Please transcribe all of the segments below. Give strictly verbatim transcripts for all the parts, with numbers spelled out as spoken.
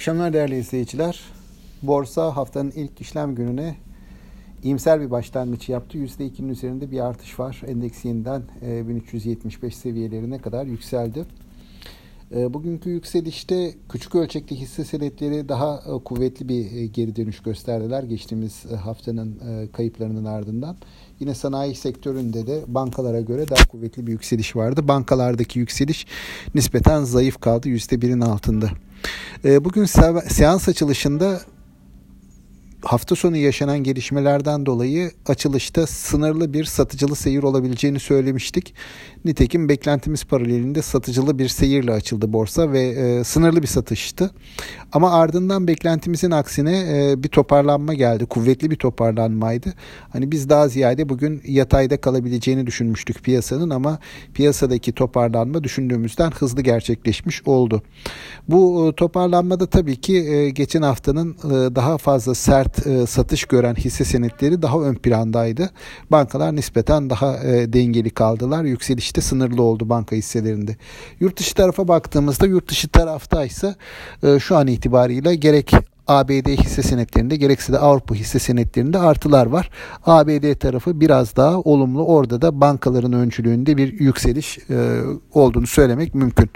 akşamlar değerli izleyiciler. Borsa haftanın ilk işlem gününe iyimser bir başlangıç yaptı. yüzde ikinin üzerinde bir artış var. Endeks yeniden bin üç yüz yetmiş beş seviyelerine kadar yükseldi. Bugünkü yükselişte küçük ölçekli hisse senetleri daha kuvvetli bir geri dönüş gösterdiler. Geçtiğimiz haftanın kayıplarının ardından. Yine sanayi sektöründe de bankalara göre daha kuvvetli bir yükseliş vardı. Bankalardaki yükseliş nispeten zayıf kaldı. yüzde birin altında. Bugün seans açılışında hafta sonu yaşanan gelişmelerden dolayı açılışta sınırlı bir satıcılı seyir olabileceğini söylemiştik. Nitekim beklentimiz paralelinde satıcılı bir seyirle açıldı borsa ve e, sınırlı bir satıştı. Ama ardından beklentimizin aksine e, bir toparlanma geldi. Kuvvetli bir toparlanmaydı. Hani biz daha ziyade bugün yatayda kalabileceğini düşünmüştük piyasanın ama piyasadaki toparlanma düşündüğümüzden hızlı gerçekleşmiş oldu. Bu e, toparlanmada tabii ki e, geçen haftanın e, daha fazla sert satış gören hisse senetleri daha ön plandaydı. Bankalar nispeten daha e, dengeli kaldılar. Yükselişte sınırlı oldu banka hisselerinde. Yurt dışı tarafa baktığımızda yurt dışı taraftaysa e, şu an itibariyle gerek A B D hisse senetlerinde gerekse de Avrupa hisse senetlerinde artılar var. A B D tarafı biraz daha olumlu. Orada da bankaların öncülüğünde bir yükseliş e, olduğunu söylemek mümkün.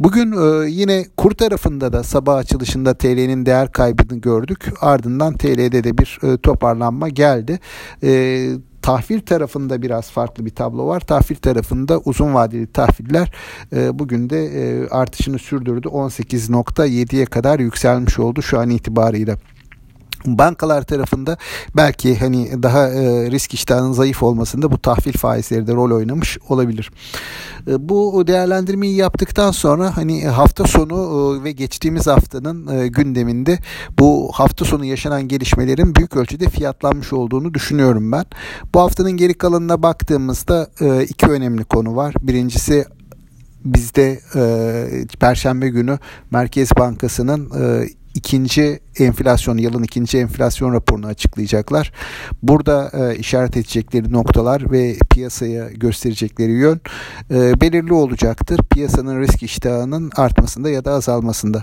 Bugün e, yine kur tarafında da sabah açılışında T L'nin değer kaybını gördük. Ardından T L'de de bir e, toparlanma geldi. E, Tahvil tarafında biraz farklı bir tablo var. Tahvil tarafında uzun vadeli tahviller e, bugün de e, artışını sürdürdü. on sekiz nokta yediye kadar yükselmiş oldu şu an itibarıyla. Bankalar tarafında belki hani daha e, risk iştahının zayıf olmasında bu tahvil faizleri de rol oynamış olabilir. E, bu değerlendirmeyi yaptıktan sonra hani hafta sonu e, ve geçtiğimiz haftanın e, gündeminde bu hafta sonu yaşanan gelişmelerin büyük ölçüde fiyatlanmış olduğunu düşünüyorum ben. Bu haftanın geri kalanına baktığımızda e, iki önemli konu var. Birincisi bizde e, Perşembe günü Merkez Bankası'nın e, İkinci enflasyon, yılın ikinci enflasyon raporunu açıklayacaklar. Burada e, işaret edecekleri noktalar ve piyasaya gösterecekleri yön e, belirli olacaktır. Piyasanın risk iştahının artmasında ya da azalmasında.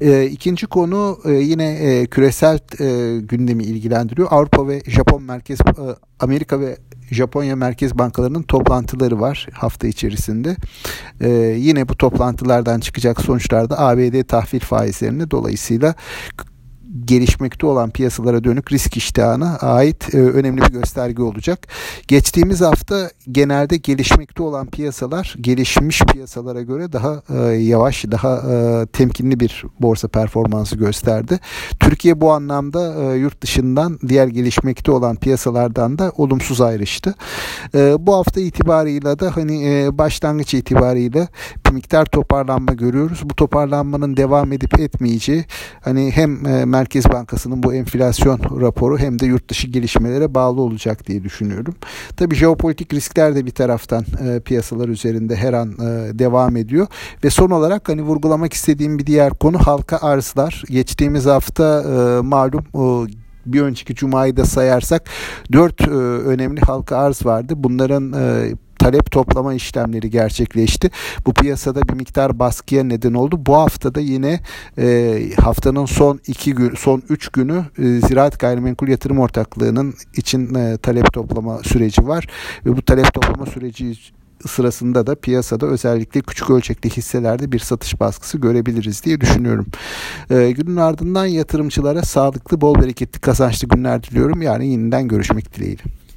E, ikinci konu e, yine e, küresel e, gündemi ilgilendiriyor. Avrupa ve Japon merkez, e, Amerika ve Japonya merkez bankalarının toplantıları var hafta içerisinde. E, yine bu toplantılardan çıkacak sonuçlarda A B D tahvil faizlerine dolayısıyla gelişmekte olan piyasalara dönük risk iştahına ait e, önemli bir gösterge olacak. Geçtiğimiz hafta genelde gelişmekte olan piyasalar gelişmiş piyasalara göre daha e, yavaş, daha e, temkinli bir borsa performansı gösterdi. Türkiye bu anlamda e, yurt dışından diğer gelişmekte olan piyasalardan da olumsuz ayrıştı. E, bu hafta itibarıyla da hani e, başlangıç itibarıyla bir miktar toparlanma görüyoruz. Bu toparlanmanın devam edip etmeyeceği hani hem e, Merkez Bankası'nın bu enflasyon raporu hem de yurt dışı gelişmelere bağlı olacak diye düşünüyorum. Tabii jeopolitik riskler de bir taraftan e, piyasalar üzerinde her an e, devam ediyor ve son olarak hani vurgulamak istediğim bir diğer konu halka arzlar. Geçtiğimiz hafta e, malum e, bir önceki cumayı da sayarsak dört e, önemli halka arz vardı. Bunların e, talep toplama işlemleri gerçekleşti. Bu piyasada bir miktar baskıya neden oldu. Bu haftada yine e, haftanın son iki gün, son üç günü e, Ziraat Gayrimenkul Yatırım Ortaklığı'nın için e, talep toplama süreci var ve bu talep toplama süreci sırasında da piyasada özellikle küçük ölçekli hisselerde bir satış baskısı görebiliriz diye düşünüyorum. E, günün ardından yatırımcılara sağlıklı, bol bereketli, kazançlı günler diliyorum. Yarın yeniden görüşmek dileğiyle.